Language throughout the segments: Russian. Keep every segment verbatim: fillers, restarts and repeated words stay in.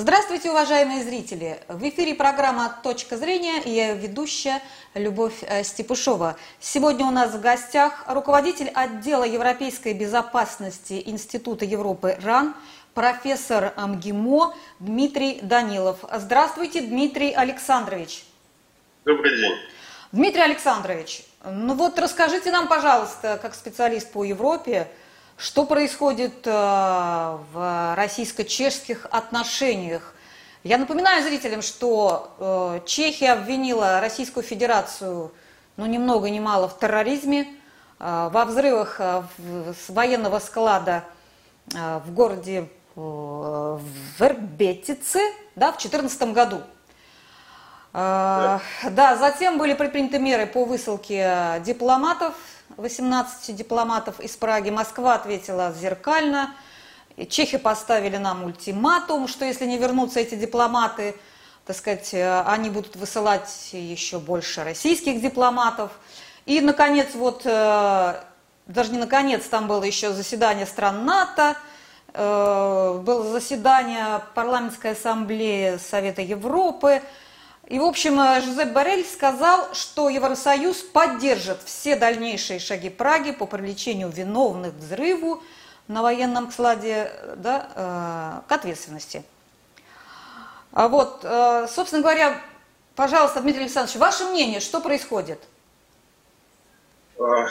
Здравствуйте, уважаемые зрители! В эфире программа «Точка зрения» и я ее ведущая Любовь Степушова. Сегодня у нас в гостях руководитель отдела европейской безопасности Института Европы РАН, профессор МГИМО Дмитрий Данилов. Здравствуйте, Дмитрий Александрович! Добрый день! Дмитрий Александрович, ну вот расскажите нам, пожалуйста, как специалист по Европе, что происходит в российско-чешских отношениях. Я напоминаю зрителям, что Чехия обвинила Российскую Федерацию, ну ни много ни мало, в терроризме, во взрывах военного склада в городе Вербетице, да, в две тысячи четырнадцатом году. Да. Да, затем были предприняты меры по высылке дипломатов, восемнадцати дипломатов из Праги. Москва ответила зеркально. Чехи поставили нам ультиматум, что если не вернутся эти дипломаты, так сказать, они будут высылать еще больше российских дипломатов. И, наконец, вот, даже не наконец, там было еще заседание стран НАТО, было заседание Парламентской ассамблеи Совета Европы. И, в общем, Жозеп Боррель сказал, что Евросоюз поддержит все дальнейшие шаги Праги по привлечению виновных к взрыву на военном складе, да, к ответственности. А вот, собственно говоря, пожалуйста, Дмитрий Александрович, ваше мнение, что происходит? Я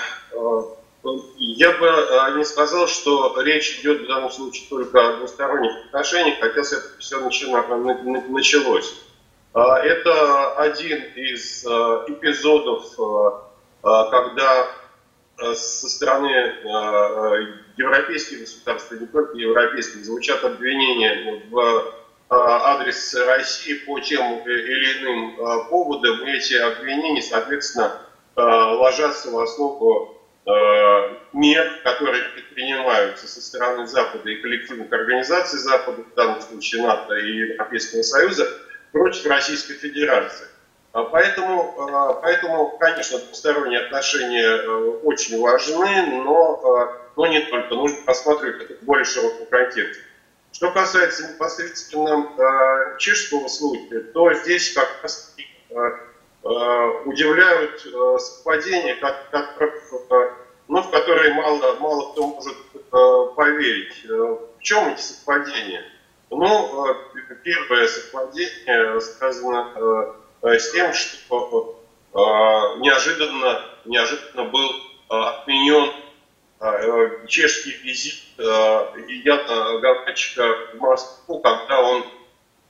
бы не сказал, что речь идет в данном случае только о двусторонних отношениях, хотя с этого все началось. Это один из эпизодов, когда со стороны европейских государств, не только европейских, звучат обвинения в адрес России по тем или иным поводам. И эти обвинения, соответственно, ложатся в основу мер, которые предпринимаются со стороны Запада и коллективных организаций Запада, в данном случае НАТО и Европейского Союза, против Российской Федерации. Поэтому, поэтому, конечно, двусторонние отношения очень важны, но, но не только. Нужно рассматривать это в более широком контексте. Что касается непосредственно чешского случая, то здесь как раз удивляют совпадения, как, как, ну, в которые мало, мало кто может поверить. В чем эти совпадения? Ну, первое совпадение связано э, с тем, что э, неожиданно, неожиданно был э, отменен э, чешский визит Яна э, Гаврича в Москву, когда он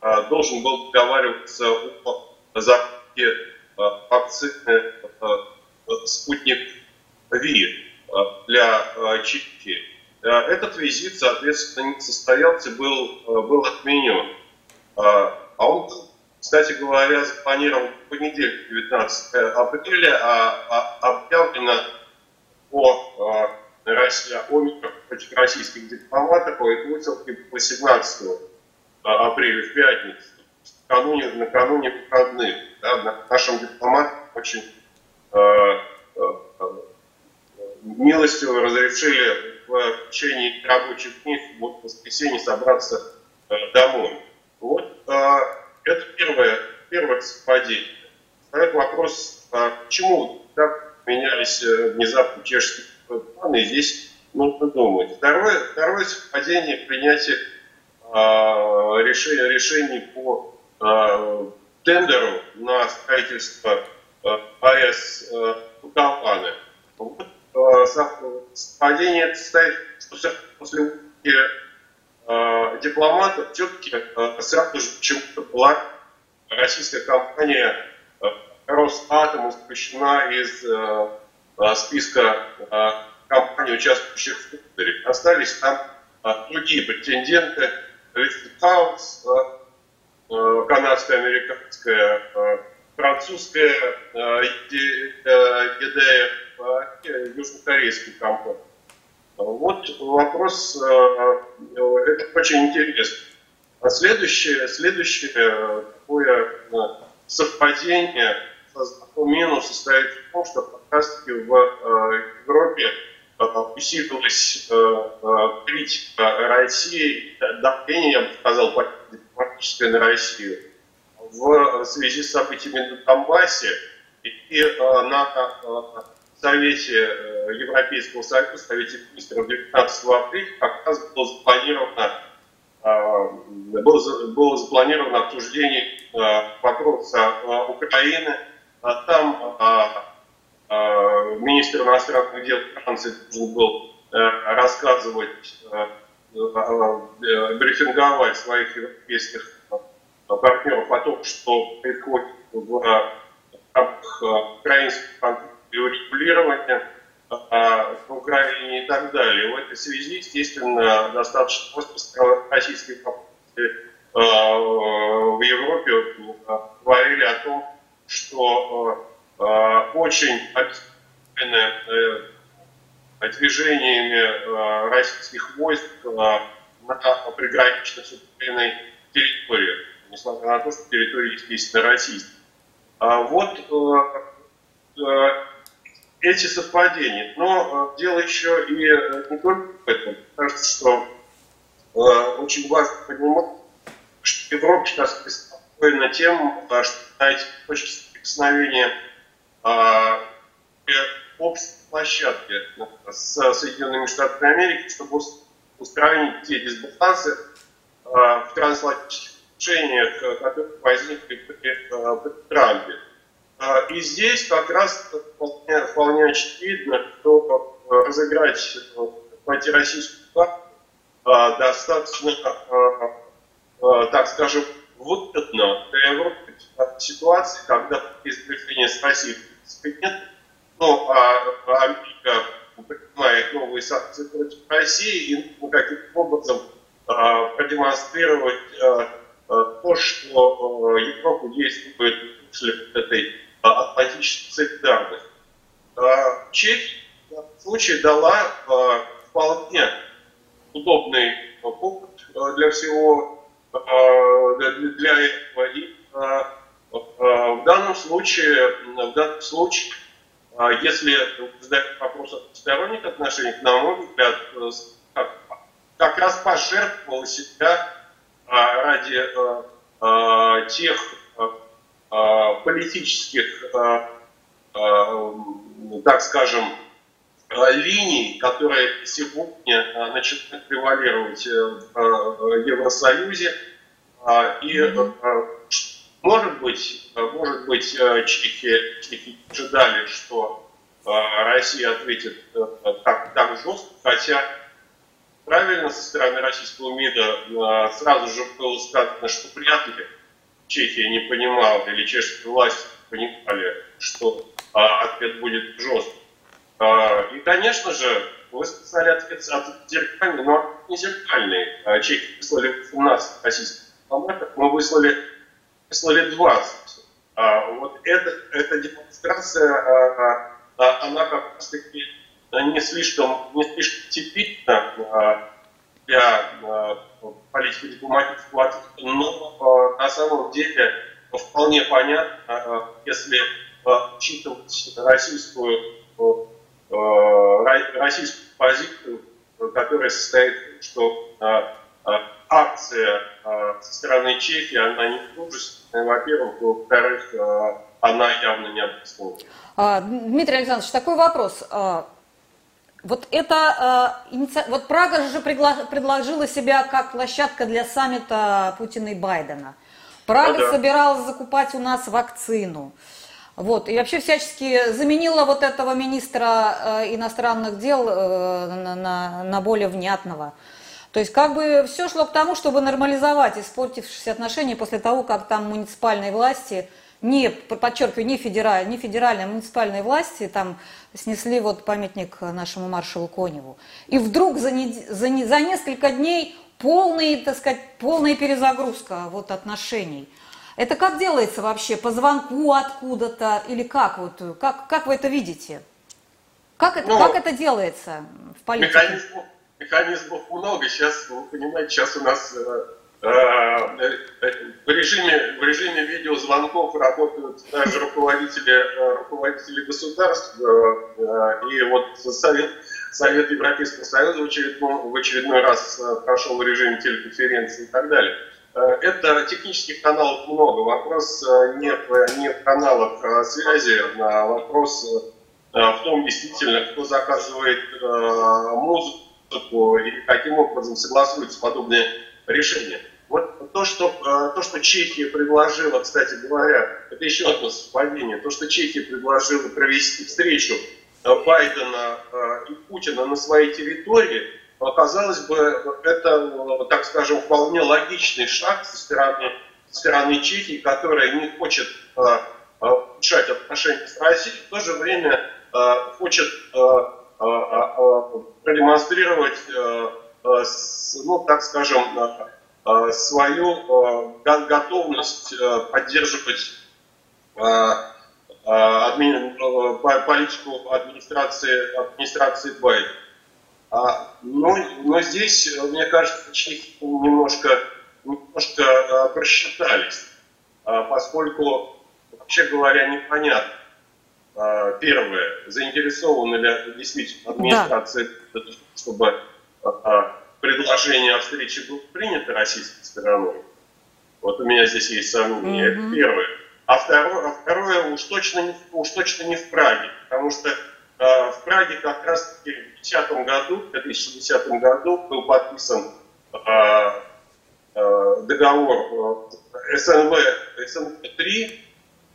э, должен был договариваться о закупке вакцины э, «Спутник Ви» для э, Чехии. Этот визит, соответственно, не состоялся, был, был отменен. А он, кстати говоря, запланирован в понедельник, девятнадцатого апреля, а объявлено о, о мирах против российских дипломатов по их высылке восемнадцатого апреля, в пятницу, накануне, накануне выходных. Да, нашим дипломатам очень э, э, милостиво разрешили в течение рабочих дней, вот в воскресенье, собраться домой. Вот это первое, первое совпадение. Второй вопрос, почему так менялись внезапно чешские планы, здесь нужно думать. Второе, второе совпадение принятия решения, решений по тендеру на строительство АЭС Куталаны. Вот совпадение стоит, что после э, дипломатов все-таки э, сразу же почему-то была российская компания э, Росатом исключена из э, списка э, компаний, участвующих в тендере. Остались там э, другие претенденты: Лифтхаус, э, э, канадская, американская, э, французская э, э, ЕДФ, южнокорейской компании. Вот вопрос, это очень интересно. А следующее, следующее такое совпадение, минус состоит в том, что как раз в Европе усилилась критика России, давление, сказал, дипломатическое на Россию в связи с событиями на Донбассе и на Совете Европейского Союза, Совете Министров девятнадцатого апреля, как раз было запланировано, было запланировано обсуждение вопроса Украины. Там министр иностранных дел Франции должен был рассказывать, брифинговать своих европейских партнеров о том, что происходит в рамках украинского урегулирования в Украине и так далее. В этой связи, естественно, достаточно остро российские попытки в Европе говорили о том, что очень обеспокоены движениями российских войск на приграничной с Украиной территории, несмотря на то, что территория, естественно, российская. Вот эти совпадения. Но дело еще и не только в этом. Кажется, что очень важно понимать, что Европа сейчас беспокоена тем, что найти точки соприкосновения общей площадки с Соединенными Штатами Америки, чтобы устранить те дисбалансы в трансатлантических отношениях, которые возникли при Трампе. И здесь как раз вполне, вполне очевидно, что разыграть антироссийскую карту достаточно, так скажем, выгодно для Европы в ситуации, когда есть приближение с Россией нет, но Америка принимает новые санкции против России и ну, каким-то образом продемонстрировать то, что Европа действует в этой атлантической солидарности. Чехия в этом случае дала вполне удобный повод для всего, для этого. И в данном случае, в данном случае если задать вопрос о двусторонних отношениях, на мой взгляд, как раз пожертвовала себя ради тех политических, так скажем, линий, которые сегодня начинают превалировать в Евросоюзе. И, mm-hmm. может быть, может быть, чехи, чехи ожидали, что Россия ответит так, так жестко, хотя правильно со стороны российского МИДа сразу же было сказано, что вряд ли Чехия не понимала или чешские власти понимали, что ответ будет жесткий. И, конечно же, вы сказали ответ от зеркальный, но не зеркальный. Чехи выслали восемнадцать российских дипломатов, мы выслали, выслали двадцать. Вот эта, эта демонстрация, она как раз таки не слишком, не слишком типична для политики дипломатического ответа, но на самом деле вполне понятно, если учитывать российскую российскую позицию, которая состоит в том, что акция со стороны Чехии, она не художественная, во-первых, во-вторых, она явно не обоснована. Дмитрий Александрович, такой вопрос. Вот, это, вот Прага же предложила себя как площадка для саммита Путина и Байдена. Прага да-да. собиралась закупать у нас вакцину. Вот, и вообще всячески заменила вот этого министра э, иностранных дел э, на, на, на более внятного. То есть как бы все шло к тому, чтобы нормализовать испортившиеся отношения после того, как там муниципальные власти, не, подчеркиваю, не, федераль, не федеральные, а муниципальные власти там снесли вот памятник нашему маршалу Коневу. И вдруг за, не, за, не, за несколько дней полный, так сказать, полная перезагрузка вот, отношений. Это как делается вообще? По звонку откуда-то? Или как? Вот, как, как вы это видите? Как это, ну, как это делается в политике? Механизмов, механизмов много. Сейчас, вы понимаете, сейчас у нас э, э, в, режиме, в режиме видеозвонков работают даже руководители, руководители государств. Э, и вот совет, Совет Европейского Союза в очередной, в очередной раз прошел в режиме телеконференции и так далее. Это технических каналов много. Вопрос не в, не в каналах связи, а вопрос в том, действительно, кто заказывает музыку и каким образом согласуются подобные решения. Вот то, что, то, что Чехия предложила, кстати говоря, это еще одно совпадение, то, что Чехия предложила провести встречу Байдена и Путина на своей территории, казалось бы, это, так скажем, вполне логичный шаг со стороны, со стороны Чехии, которая не хочет улучшать отношения с Россией, в то же время хочет продемонстрировать, ну, так скажем, свою готовность поддерживать политику администрации, администрации Байдена. Но, но здесь, мне кажется, чехи немножко, немножко просчитались, поскольку, вообще говоря, непонятно, первое, заинтересована ли действительно администрация, да, чтобы предложение о встрече было принято российской стороной. Вот у меня здесь есть сомнения. Mm-hmm. Это первое. А второе, а второе уж, точно не, уж точно не в Праге, потому что э, в Праге как раз в две тысячи десятом году был подписан э, э, договор э, эс эн вэ три,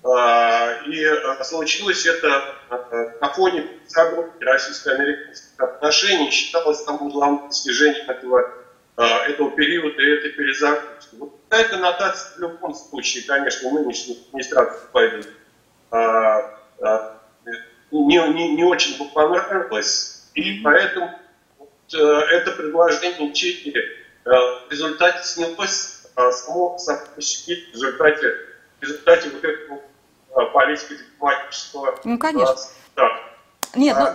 э, и э, случилось это э, на фоне загрузки российско-американских отношений, считалось самым главным достижением этого, э, этого периода и этой перезагрузки. Эта нотация в любом случае, конечно, нынешняя администрация Байдена а, а, не, не, не очень бы понравилась, и поэтому вот, это предложение Чехии а, в результате снялось а, само по себе в результате, в результате вот этого а, политико-дипломатического. Ну, конечно. А, да. Нет, ну,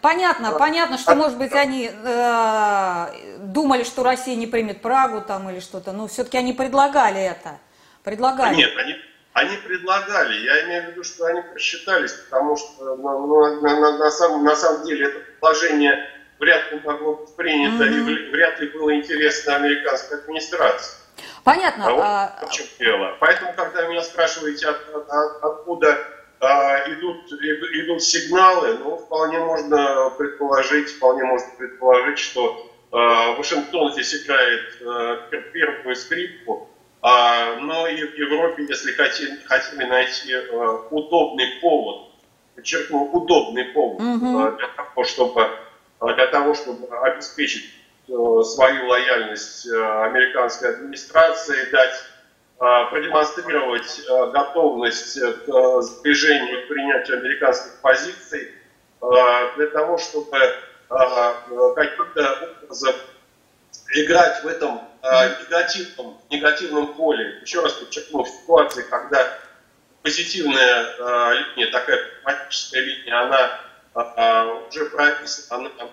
понятно, понятно, что, может быть, они э, думали, что Россия не примет Прагу там или что-то, но все-таки они предлагали это, предлагали. Нет, они, они предлагали, я имею в виду, что они просчитались, потому что ну, на, на, на, самом, на самом деле это предложение вряд ли могло быть принято, mm-hmm. и вряд ли было интересно американской администрации. Понятно. А вот а... в чем дело. Поэтому, когда меня спрашиваете, от, от, откуда... Идут, идут сигналы, но вполне можно предположить, вполне можно предположить, что э, Вашингтон здесь играет э, первую скрипку, э, но и в Европе, если хотели, хотели найти э, удобный повод, подчеркну, удобный повод mm-hmm. для того, чтобы, для того, чтобы обеспечить э, свою лояльность э, американской администрации, дать продемонстрировать готовность к сближению, к принятию американских позиций для того, чтобы каким-то образом играть в этом негативном, негативном поле. Еще раз подчеркну, в ситуации, когда позитивная линия, такая прагматическая линия, она уже прописана, она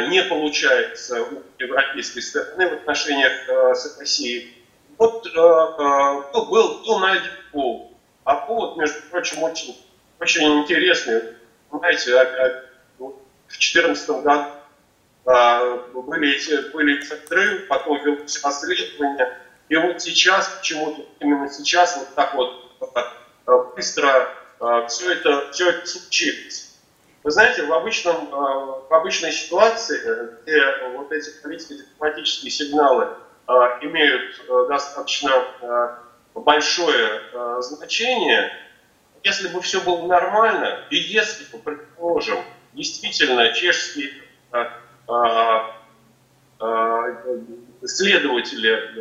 не получается у европейской стороны в отношениях с Россией. Вот э, был, был найден повод. А повод, между прочим, очень, очень интересный. Знаете, в две тысячи четырнадцатом году э, были эти были взрывы, потом велось расследование. И вот сейчас, почему-то именно сейчас, вот так вот быстро э, все, это, все это случилось. Вы знаете, в, обычном, э, в обычной ситуации, где вот эти политико-дипломатические сигналы имеют достаточно большое значение, если бы все было нормально, и если бы, предположим, действительно чешские следователи,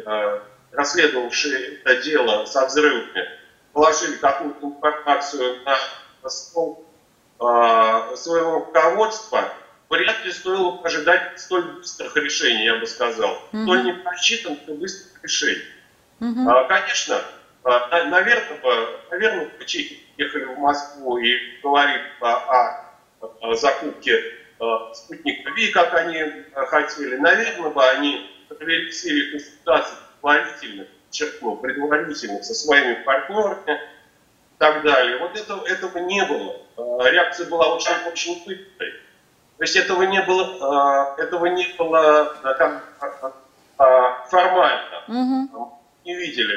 расследовавшие это дело со взрывами, положили какую-то информацию на стол своего руководства, вряд ли стоило ожидать столь быстрых решений, я бы сказал. Mm-hmm. Столь не просчитан, столь быстрых решений. Mm-hmm. а, конечно, а, наверное, наверное, чехи ехали в Москву и говорили о, о, о закупке о, спутника Ви, как они хотели. Наверное, бы они провели серию консультаций предварительных, черкнул, предварительных со своими партнерами и так далее. Вот этого, этого не было. Реакция была очень, очень быстрой. То есть этого не было, этого не было как, формально. Угу. Не видели.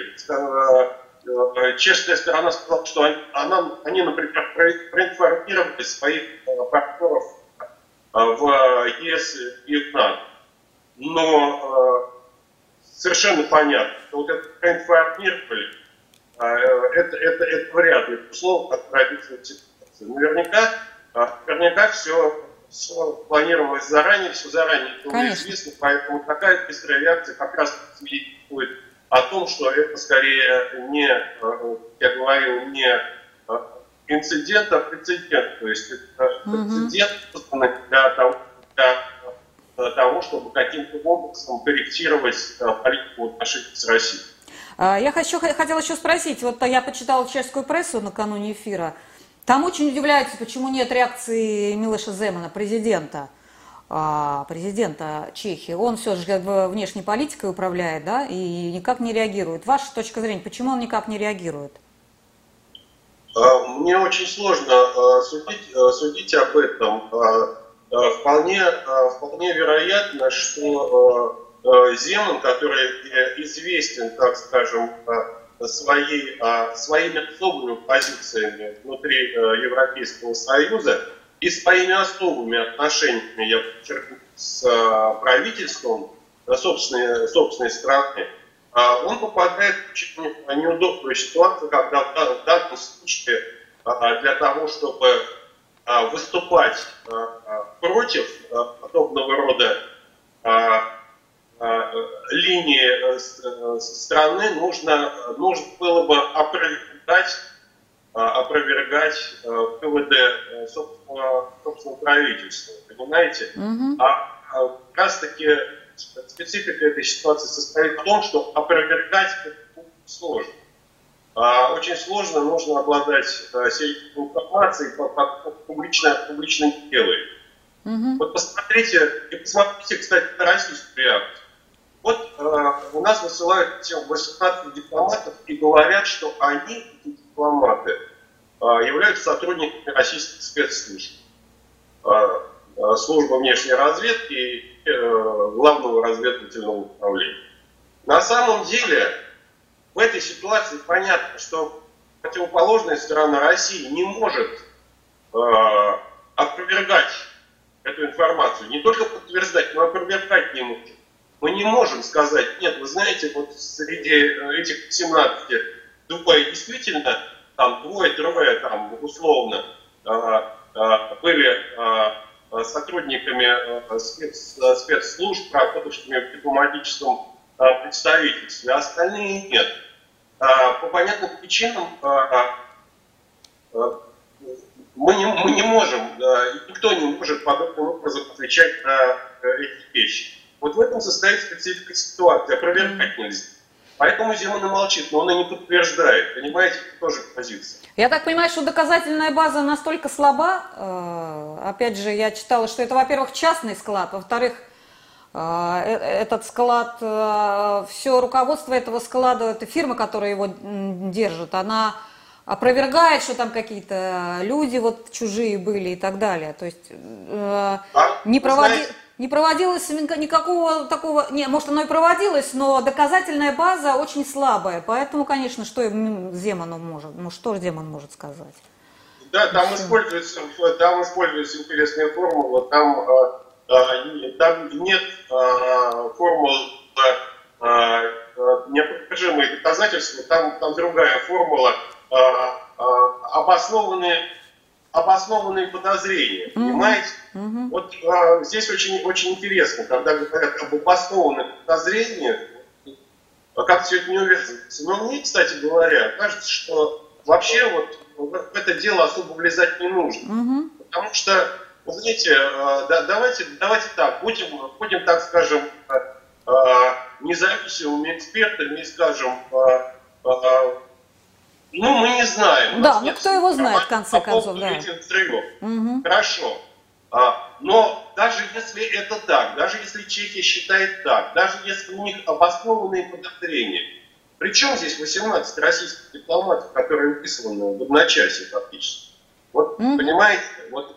Чешская сторона сказала, что они, она, они например, проинформировали своих партнеров в ЕС и в НАТО. Но совершенно понятно, что вот это проинформировали, это, это, это вряд ли условно отразится в ситуации. Наверняка, наверняка все, все планировалось заранее, все заранее было Конечно. Известно, поэтому такая быстрая реакция как раз свидетельствует о том, что это скорее не, я говорил, не инцидент, а прецедент. То есть это прецедент для того, для для того, чтобы каким-то образом корректировать политику отношений с Россией. Я хочу, хотела еще спросить, вот я почитала чешскую прессу накануне эфира, там очень удивляются, почему нет реакции Милоша Земана, президента, президента Чехии. Он все же внешней политикой управляет, да, и никак не реагирует. Ваша точка зрения, почему он никак не реагирует? Мне очень сложно судить, судить об этом. Вполне, вполне вероятно, что Земан, который известен, так скажем, своей, своими особыми позициями внутри Европейского Союза и своими особыми отношениями, я подчеркну, с правительством собственной, собственной страны, он попадает в очень неудобную ситуацию, когда в данном случае для того, чтобы выступать против подобного рода линии страны, нужно, нужно было бы опровергать, опровергать выводы собственного, собственного правительства, понимаете? Mm-hmm. А как раз таки специфика этой ситуации состоит в том, что опровергать сложно. Очень сложно, нужно обладать всей информацией, публично, публично не делает. Угу. Вот посмотрите, и посмотрите, кстати, на российскую реакцию. Вот э, у нас высылают восемнадцать дипломатов и говорят, что они, эти дипломаты, э, являются сотрудниками российских спецслужб. Э, службы внешней разведки и э, главного разведывательного управления. На самом деле, в этой ситуации понятно, что противоположная сторона России не может э, опровергать эту информацию. Не только подтверждать, но опровергать не может. Мы не можем сказать, нет, вы знаете, вот среди этих семнадцати двое действительно, там двое-трое там условно э, э, были э, сотрудниками э, спец, спецслужб, работавшими в дипломатическом э, представительстве, а остальные нет. По понятным причинам мы не, мы не можем, никто не может подобным образом отвечать на эти вещи. Вот в этом состоит специфика ситуации, опровергать нельзя. Поэтому Земан молчит, но он и не подтверждает, понимаете, тоже позиция. Я так понимаю, что доказательная база настолько слаба, опять же, я читала, что это, во-первых, частный склад, во-вторых, этот склад, все руководство этого склада, это фирма, которая его держит, она опровергает, что там какие-то люди вот чужие были и так далее. То есть а, не, проводи... не проводилось никакого такого... Не, может, оно и проводилось, но доказательная база очень слабая. Поэтому, конечно, что Земану может... Ну, что Земан может сказать? Да, там используется, там используется интересная формула, там... Там нет а, формул а, неопровержимые доказательства, там, там другая формула а, а, обоснованные, обоснованные подозрения, mm-hmm. понимаете? Mm-hmm. Вот а, здесь очень, очень интересно, когда говорят об обоснованных подозрениях, как все это не увязывается. Но мне, кстати говоря, кажется, что вообще вот в это дело особо влезать не нужно, mm-hmm. потому что знаете, давайте, давайте так, будем, будем, так скажем, независимыми экспертами и скажем, ну мы не знаем. Да, ну кто его знает, в конце концов. Да. Угу. Хорошо. Но даже если это так, даже если Чехия считает так, даже если у них обоснованные подозрения, причем здесь восемнадцать российских дипломатов, которые выписаны в одночасье фактически. Вот, угу. понимаете, вот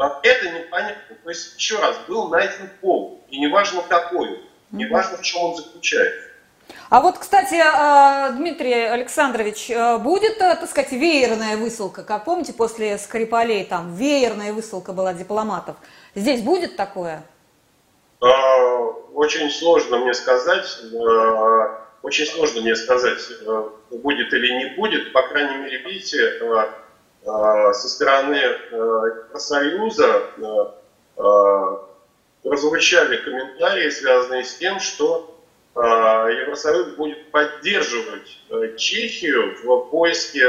Вам это непонятно. То есть, еще раз, был найден повод. И неважно какой, неважно в чем он заключается. А вот, кстати, Дмитрий Александрович, будет, так сказать, веерная высылка, как помните, после Скрипалей там веерная высылка была дипломатов. Здесь будет такое? Очень сложно мне сказать, очень сложно мне сказать, будет или не будет. По крайней мере, видите, со стороны Евросоюза прозвучали комментарии, связанные с тем, что Евросоюз будет поддерживать Чехию в поиске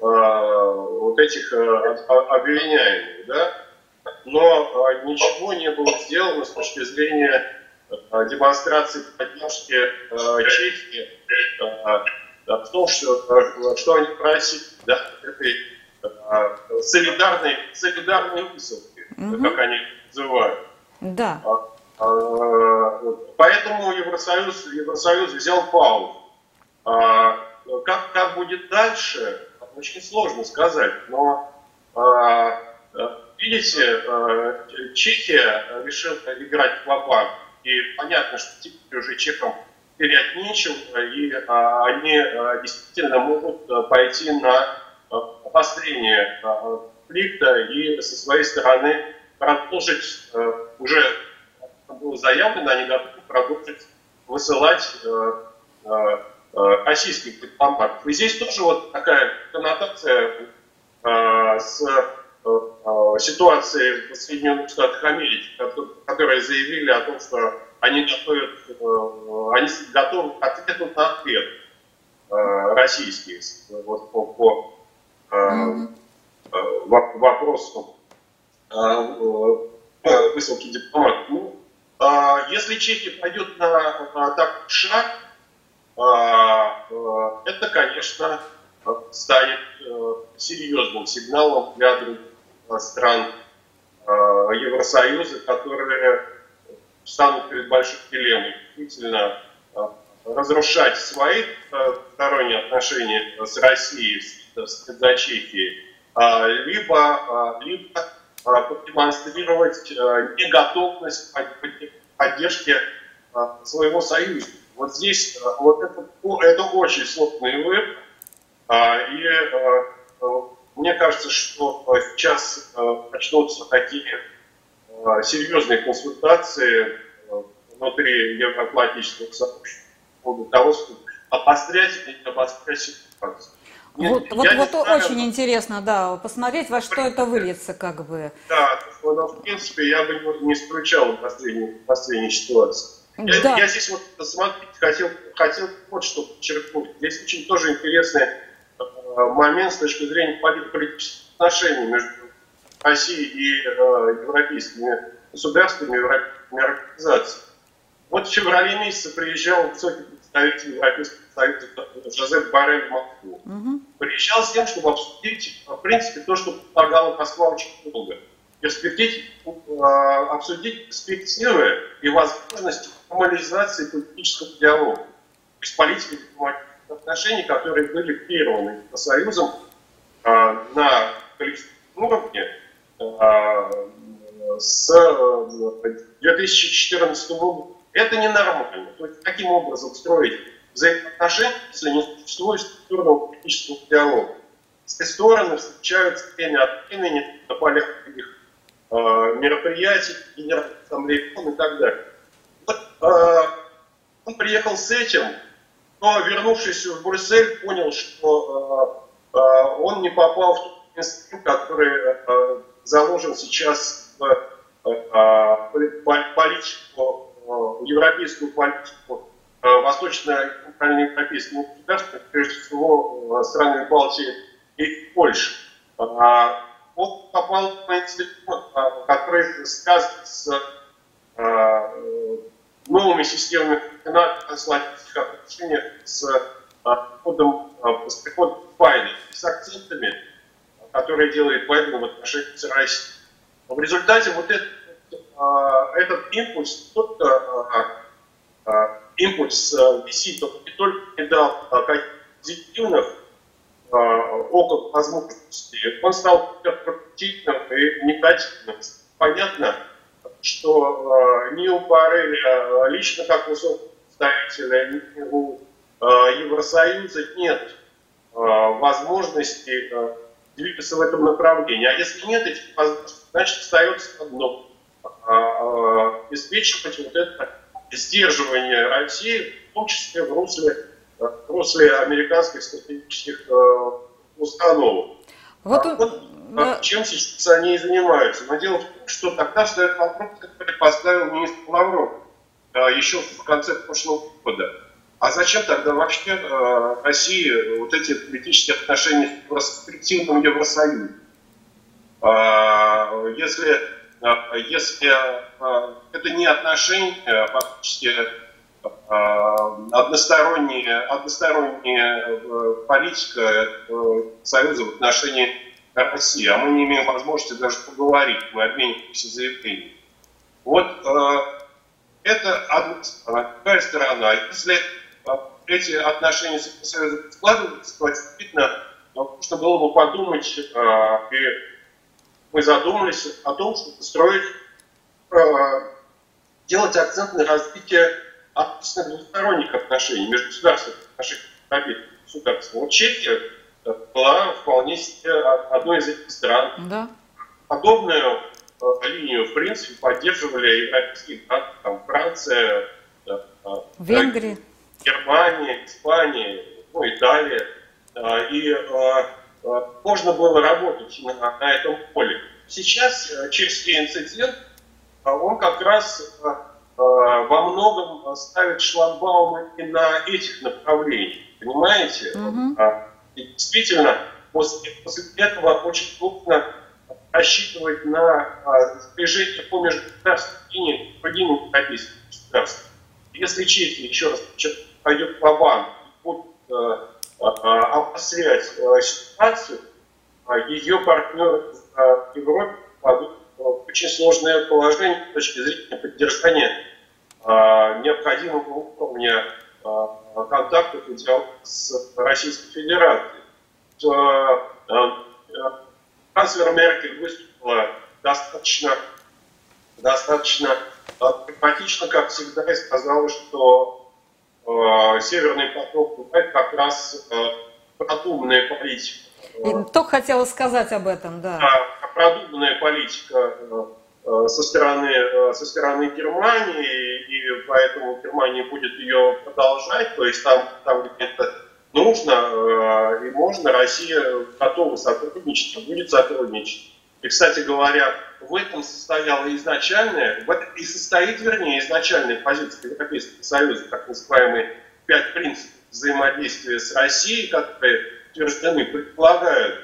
вот этих обвиняемых, да? Но ничего не было сделано с точки зрения демонстрации поддержки Чехии в том, что, что они просили, да, этой солидарной, солидарной высылки, угу. как они называют. Да. Поэтому Евросоюз, Евросоюз взял паузу. Как, как будет дальше, очень сложно сказать. Но, видите, Чехия решила играть в ва-банк. И понятно, что теперь уже чехам терять нечего. И они действительно могут пойти на обострение конфликта и со своей стороны продолжить уже... было заявлено, они готовы продолжить высылать э, э, российских дипломатов. И здесь тоже вот такая коннотация э, с э, ситуацией в Соединенных Штатах Америки, которые заявили о том, что они, готовят, э, они готовы к ответу на ответ э, российский вот, по, по э, вопросу э, высылки дипломатов. Если Чехия пойдет на, на такой шаг, это, конечно, станет серьезным сигналом для других стран Евросоюза, которые станут перед большой дилеммой. Действительно, разрушать свои сторонние отношения с Россией, с Чехией, либо, либо продемонстрировать неготовность поддержки своего союза. Вот здесь вот это, это очень сложный выбор. И мне кажется, что сейчас начнутся такие серьезные консультации внутри евроатлантического сообщества по поводу того, чтобы обострять или не обострять ситуацию. Вот, Нет, вот, вот знаю, очень но... интересно, да, посмотреть, во что это выльется, как бы. Да, но, в принципе, я бы не исключал в последней, последней ситуации. Я, да. я здесь вот смотрите, хотел, хотел вот что подчеркнуть. Здесь очень тоже интересный момент с точки зрения политических отношений между Россией и э, европейскими государствами, европейскими организациями. Вот в феврале месяце приезжал высокий представитель Европейского Союза Жозеп Боррель в Москву. Угу. Приезжал с тем, чтобы обсудить, в принципе, то, что предлагала Москва очень долго. Перспектив, обсудить перспективы и возможности нормализации политического диалога. То есть политики дипломатических отношений, которые были прерваны Союзом на коллективном уровне с две тысячи четырнадцатого года. Это ненормально. То есть, каким образом строить взаимоотношения, если не существует структурного политического диалога? Все стороны встречаются время от времени на полях их э, мероприятий, генеральных ассамблей и так далее. Вот, э, он приехал с этим, но, вернувшись в Брюссель, понял, что э, э, он не попал в тот институт, который э, заложен сейчас в э, э, политику, европейскую политику восточно-европейского государства, прежде всего страны Балтии и Польши. Он попал на институт, который связан с новыми системами координатных отношений с приходом Байдена, с акцентами, которые делает Байден в отношении с Россией. В результате вот это этот импульс, тот импульс висит, он не только не дал каких-то позитивных окон возможностей, он стал противным и некачественным. Понятно, что ни у Борреля лично как высокого представителя, ни у Евросоюза нет возможности двигаться в этом направлении. А если нет этих возможностей, значит остается одно – обеспечивать вот это сдерживание России, в том числе в русле, в русле американских стратегических установок. Вот, а вот но... чем сейчас они и занимаются. Но дело в том, что тогда стоит вопрос, который поставил министр Лавров еще в конце прошлого года. А зачем тогда вообще э, России вот эти политические отношения с перспективным Евросоюзом? Э, если э, если э, это не отношения, фактически э, односторонняя, односторонняя политика э, Союза в отношении России, а мы не имеем возможности даже поговорить, мы обмениваемся заявлениями. Вот э, это одна сторона. Другая сторона, если эти отношения с Союзом складываются, то действительно нужно было бы подумать, и мы задумались о том, чтобы строить, делать акцент на развитие двусторонних отношений, между государственных отношений, между государством. Вот Чехия была вполне себе одной из этих стран. Да. Подобную линию, в принципе, поддерживали европейские страны, там, Франция, Венгрия, Германия, Испания, ну, Италия. И можно было работать на, на этом поле. Сейчас чешский инцидент, он как раз во многом ставит шлагбаумы и на этих направлениях. Понимаете? Mm-hmm. И действительно, после, после этого очень трудно рассчитывать на движение по межгосударственным линиям по другим европейским государствам. Если Чехия, еще раз, пойдет по банку и будет э, обострять э, ситуацию, ее партнеры в Европе попадут в очень сложное положение с точки зрения поддержания э, необходимого уровня э, контактов и диалога с Российской Федерацией. То, э, э, канцлер Меркель выступила достаточно достаточно прагматично, как всегда, и сказала, что э, Северный поток бывает как раз э, продуманная политика. И только хотела сказать об этом, да. да продуманная политика э, со, стороны, э, со стороны Германии, и поэтому Германия будет ее продолжать, то есть там, там где это нужно э, и можно, Россия готова сотрудничать, будет сотрудничать. И, кстати говоря, в этом состояла изначальная, в этом и состоит, вернее, изначальная позиция Европейского Союза, так называемые пять принципов взаимодействия с Россией, которые утверждены, предполагают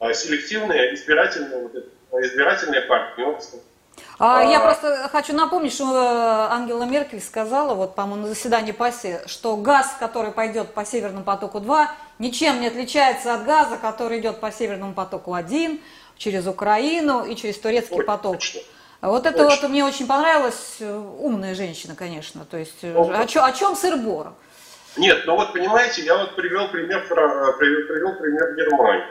а, селективное избирательное, вот это, избирательное партнерство. А, а, я просто хочу напомнить, что Ангела Меркель сказала, вот, по-моему, на заседании ПАСЕ, что газ, который пойдет по Северному потоку два, ничем не отличается от газа, который идет по Северному потоку один, через Украину и через турецкий Ой, поток. Точно. Вот это точно. Вот мне очень понравилось. Умная женщина, конечно. То есть ну, о, чё, о чем сыр-бор? Нет, ну вот понимаете, я вот привел пример, привел, привел пример Германии.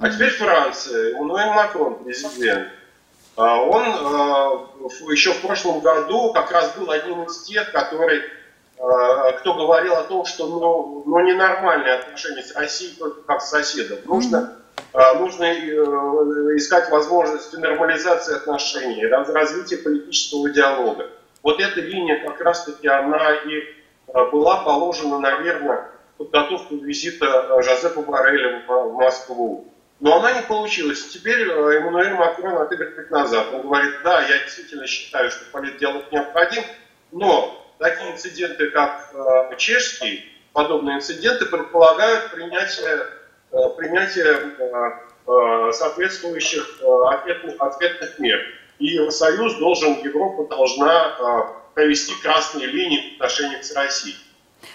А mm-hmm. теперь Франция. Эммануэль Макрон, президент. Он еще в прошлом году как раз был одним из тех, который, кто говорил о том, что ну, ну, ненормальные отношения с Россией только как с соседом. Нужно mm-hmm. Нужно искать возможности нормализации отношений, развития политического диалога. Вот эта линия как раз-таки она и была положена, наверное, в подготовку визита Жозепа Борреля в Москву. Но она не получилась. Теперь Эммануэль Макрон отыгрывает назад. Он говорит, да, я действительно считаю, что политдиалог необходим, но такие инциденты, как чешский, подобные инциденты предполагают принятие принятие соответствующих ответных, ответных мер. И Евросоюз должен, Европа должна провести красные линии в отношениях с Россией.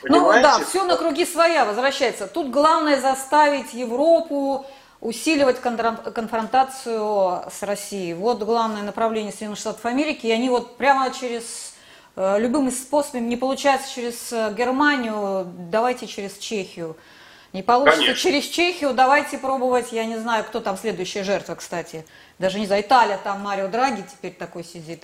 Понимаете? Ну да, все на круги своя возвращается. Тут главное заставить Европу усиливать конфронтацию с Россией. Вот главное направление Соединенных Штатов Америки. И они вот прямо через любым способом, не получается через Германию, давайте через Чехию. Не получится. Конечно. Через Чехию давайте пробовать, я не знаю, кто там следующая жертва, кстати. Даже не знаю, Италия, там Марио Драги теперь такой сидит,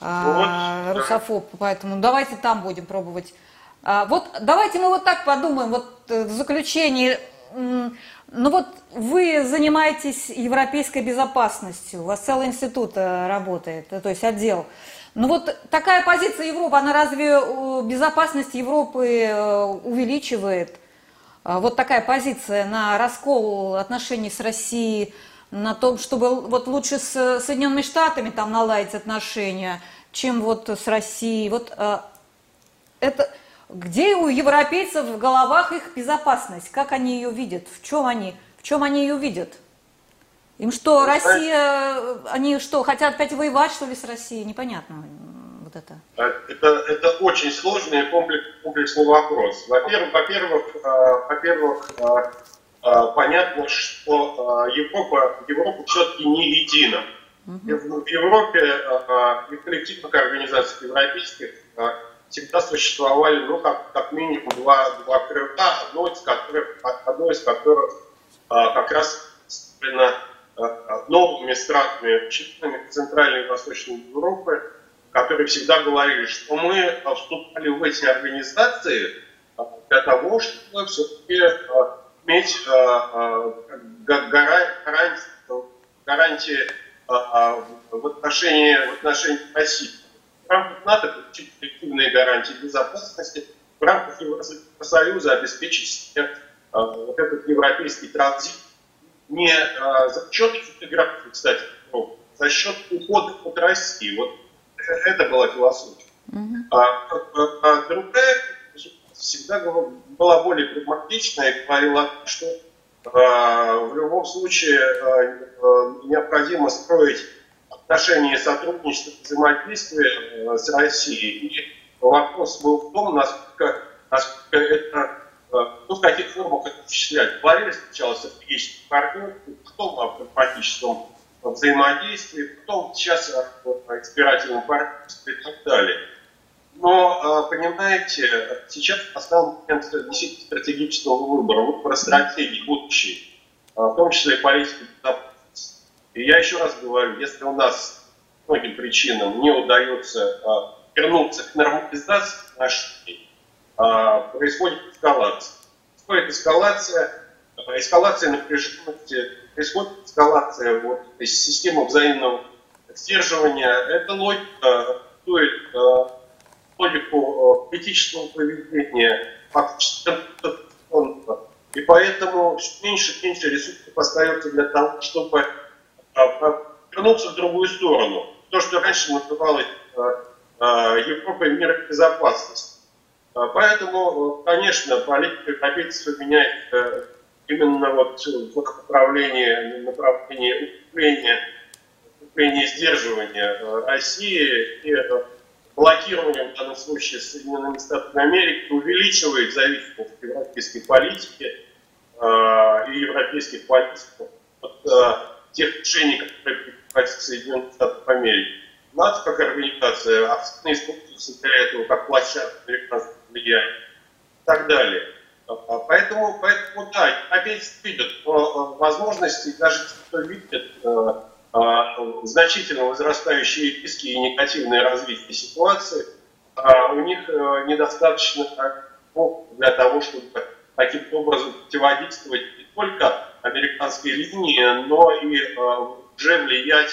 вот, а, русофоб, да. Поэтому давайте там будем пробовать. А, вот давайте мы вот так подумаем, вот в заключении, ну вот вы занимаетесь европейской безопасностью, у вас целый институт работает, то есть отдел. Ну вот такая позиция Европы, она разве безопасность Европы увеличивает? Вот такая позиция на раскол отношений с Россией, на том, чтобы вот лучше с Соединенными Штатами там наладить отношения, чем вот с Россией. Вот это где у европейцев в головах их безопасность? Как они ее видят? В чем они? В чем они ее видят? Им что, Россия, они что, хотят опять воевать, что ли, с Россией? Непонятно вот это. Это, это очень сложный и комплекс, комплексный вопрос. Во-первых, во-первых, во-первых, понятно, что Европа, Европа все-таки не едина. Угу. В Европе и в коллективных организациях европейских всегда существовали, ну, как, как минимум, два, два крыла, одно из которых, одно из которых как раз новыми странами, членами Центральной и Восточной Европы, которые всегда говорили, что мы вступали в эти организации для того, чтобы все-таки иметь гарантии в отношении, в отношении России. В рамках НАТО получить коллективные гарантии безопасности, в рамках Евросоюза обеспечить вот этот европейский транзит. Не а, за счет интеграции, кстати, за счет ухода от России. Вот это была философия. Mm-hmm. а, а, а другая всегда была, была более прагматичная и говорила, что а, в любом случае а, необходимо строить отношения сотрудничества, взаимодействия с Россией. И вопрос был в том, насколько, насколько это... Ну, в каких формах это осуществлять? Говорили сначала о стратегическом партнерстве, потом о прагматическом взаимодействии, потом сейчас о избирательном партнерстве и так далее. Но, понимаете, сейчас настал момент стратегического выбора, выбора стратегии будущей, в том числе и политики безопасности. И я еще раз говорю, если у нас по многим причинам не удается вернуться к нормализации нашей, происходит эскалация. Происходит эскалация, эскалация напряженности, происходит эскалация вот, системы взаимного сдерживания. Эта логика стоит логику политического поведения, фактически. И поэтому все меньше и меньше ресурсов остается для того, чтобы вернуться в другую сторону. То, что раньше называлось Европой мира и безопасности. Поэтому, конечно, политика европейцев меняет именно вот в направлении, направлении укрепления, укрепления сдерживания России и блокирования в данном случае Соединенными Штатами Америки увеличивает зависимость европейской политики и европейских политиков от тех решений, которые принимаются в Соединенных Штатах Америки. НАТО как организация, активно используется для этого как площадка американского влияния и так далее. Поэтому, поэтому да, опять видят возможности, даже те, кто видит значительно возрастающие риски и негативное развитие ситуации, у них недостаточно для того, чтобы каким-то образом противодействовать не только американской линии, но и уже влиять,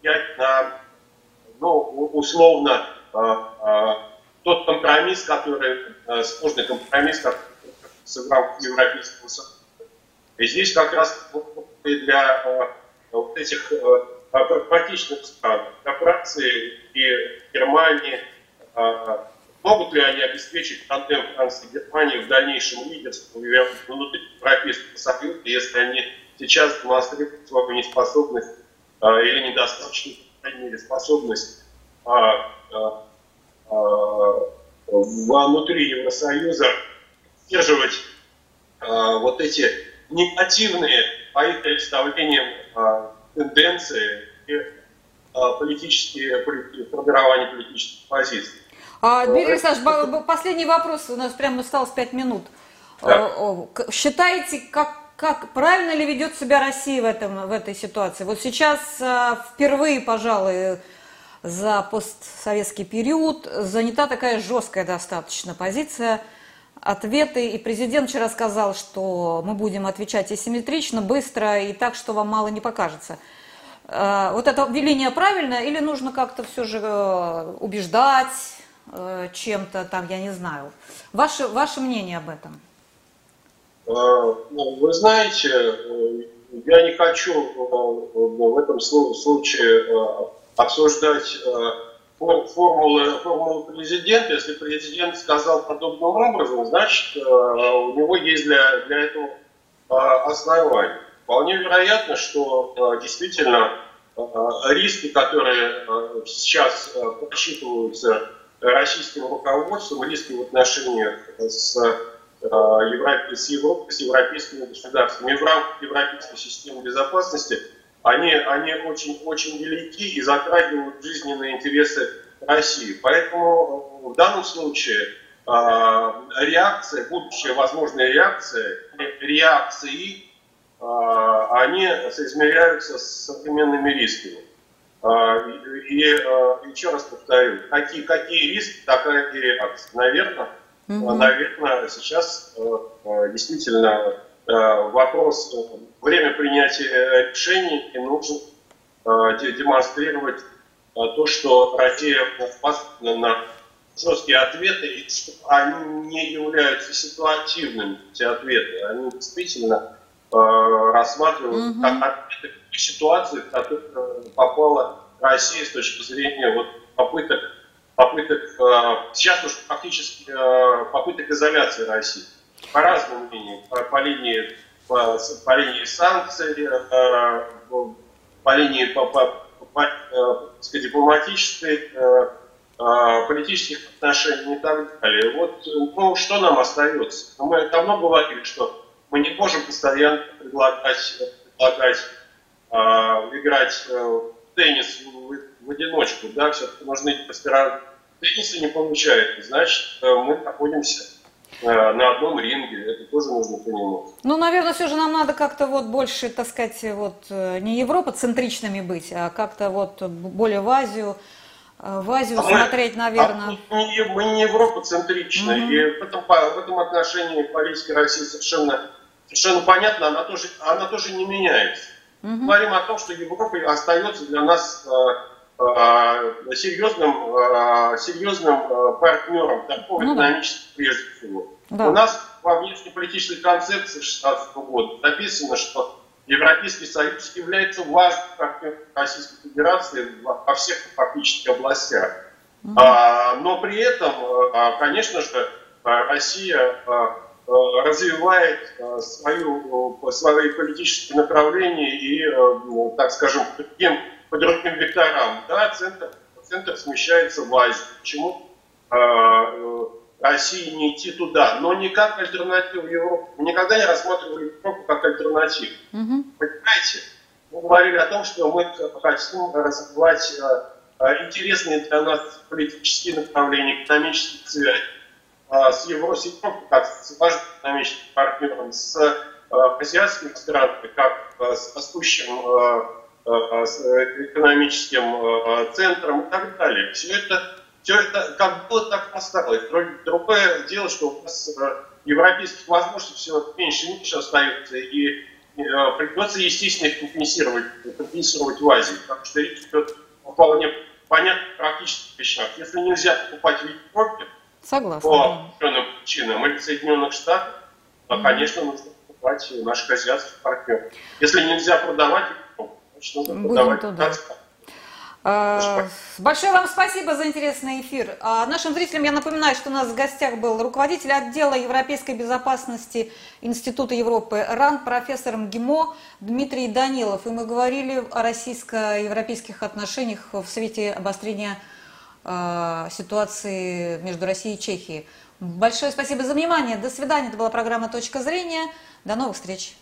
влиять на... Ну, условно, тот компромисс, который, сложный компромисс, который в рамках Европейского Союза. И здесь как раз для вот этих прагматичных стран, для Франции и Германии, могут ли они обеспечить тандем Франции и Германии в дальнейшем лидерство внутри Европейского Союза, если они сейчас демонстрируют свою неспособность или недостаточно имели способность а, а, а, внутри Евросоюза сдерживать а, вот эти негативные, по их представлениям, а, тенденции и а, политические, формирование политических позиций. А, Дмитрий Александрович, последний вопрос, у нас прямо осталось пять минут. Да. Считаете, как, как правильно ли ведет себя Россия в, этом, в этой ситуации? Вот сейчас впервые, пожалуй, за постсоветский период занята такая жесткая достаточно позиция. Ответы, и президент вчера сказал, что мы будем отвечать асимметрично, быстро и так, что вам мало не покажется. Вот это веление правильно или нужно как-то все же убеждать чем-то там, я не знаю. Ваше, ваше мнение об этом? Вы знаете, я не хочу в этом случае обсуждать формулы, формулы президента. Если президент сказал подобным образом, значит, у него есть для, для этого основания. Вполне вероятно, что действительно риски, которые сейчас подсчитываются российским руководством, риски в отношениях с, Европе, с, Европой, с европейскими государствами и в рамках европейской системы безопасности, они, они очень, очень велики и затрагивают жизненные интересы России. Поэтому в данном случае реакция, будущая возможная реакция, реакции, они соизмеряются с современными рисками. И еще раз повторю, какие, какие риски, такая и реакция. Наверное, mm-hmm. наверное, сейчас действительно вопрос, время принятия решений, и нужно демонстрировать то, что Россия способна на жесткие ответы, и что они не являются ситуативными, эти ответы, они действительно рассматривают угу. ситуацию, в которую попала Россия с точки зрения вот попыток, попыток сейчас уж фактически попыток изоляции России. По разным линиям, по, по, линии, по, по линии санкций, по линии по, по, по, сказать, дипломатической, политических отношений и так далее. Вот, ну, что нам остается? Мы давно говорили, что мы не можем постоянно предлагать, предлагать э, играть в теннис в, в одиночку. Да? Все-таки нужны мастера тенниса, не получается. Значит, мы находимся э, на одном ринге. Это тоже нужно понимать. Ну, наверное, все же нам надо как-то вот больше, так сказать, вот, не европоцентричными быть, а как-то вот более в Азию. В Азию а смотреть, мы, наверное. А, мы не европоцентричны. Mm-hmm. И в этом, в этом отношении политика России совершенно, совершенно понятна, она тоже, она тоже не меняется. Mm-hmm. Мы говорим о том, что Европа остается для нас э, э, серьезным, э, серьезным партнером такого mm-hmm. экономического прежде всего. Mm-hmm. У нас во внешнеполитической концепции шестнадцатого года написано, что Европейский Союз является важным партнером Российской Федерации во всех фактически областях. Mm-hmm. а, но при этом, конечно же, Россия развивает свою, свои политические направления и, так скажем, по другим, по другим векторам. Да, центр, центр смещается в Азию. Почему России не идти туда, но не как альтернативу Европы. Мы никогда не рассматривали Европу как альтернативу. Mm-hmm. Понимаете? Мы говорили о том, что мы хотим развивать а, интересные для нас политические направления, экономические связи а, с Европой, как с важным экономическим партнером, с а, азиатскими странами, как а, с растущим а, а, с экономическим а, центром и так далее. Все это Все это как было, так и осталось. Другое дело, что у нас европейских возможностей все меньше и меньше остается, и придется, естественно, их компенсировать, компенсировать в Азии, потому что речь идет вполне понятных практических вещах. Если нельзя покупать в Европе по определенным причинам или в Соединенных Штатах, то, mm-hmm. конечно, нужно покупать наших азиатских партнеров. Если нельзя продавать, то нужно продавать азиатских. Большое вам спасибо за интересный эфир. А нашим зрителям я напоминаю, что у нас в гостях был руководитель отдела европейской безопасности Института Европы РАН, профессор МГИМО Дмитрий Данилов. И мы говорили о российско-европейских отношениях в свете обострения э, ситуации между Россией и Чехией. Большое спасибо за внимание. До свидания. Это была программа «Точка зрения». До новых встреч.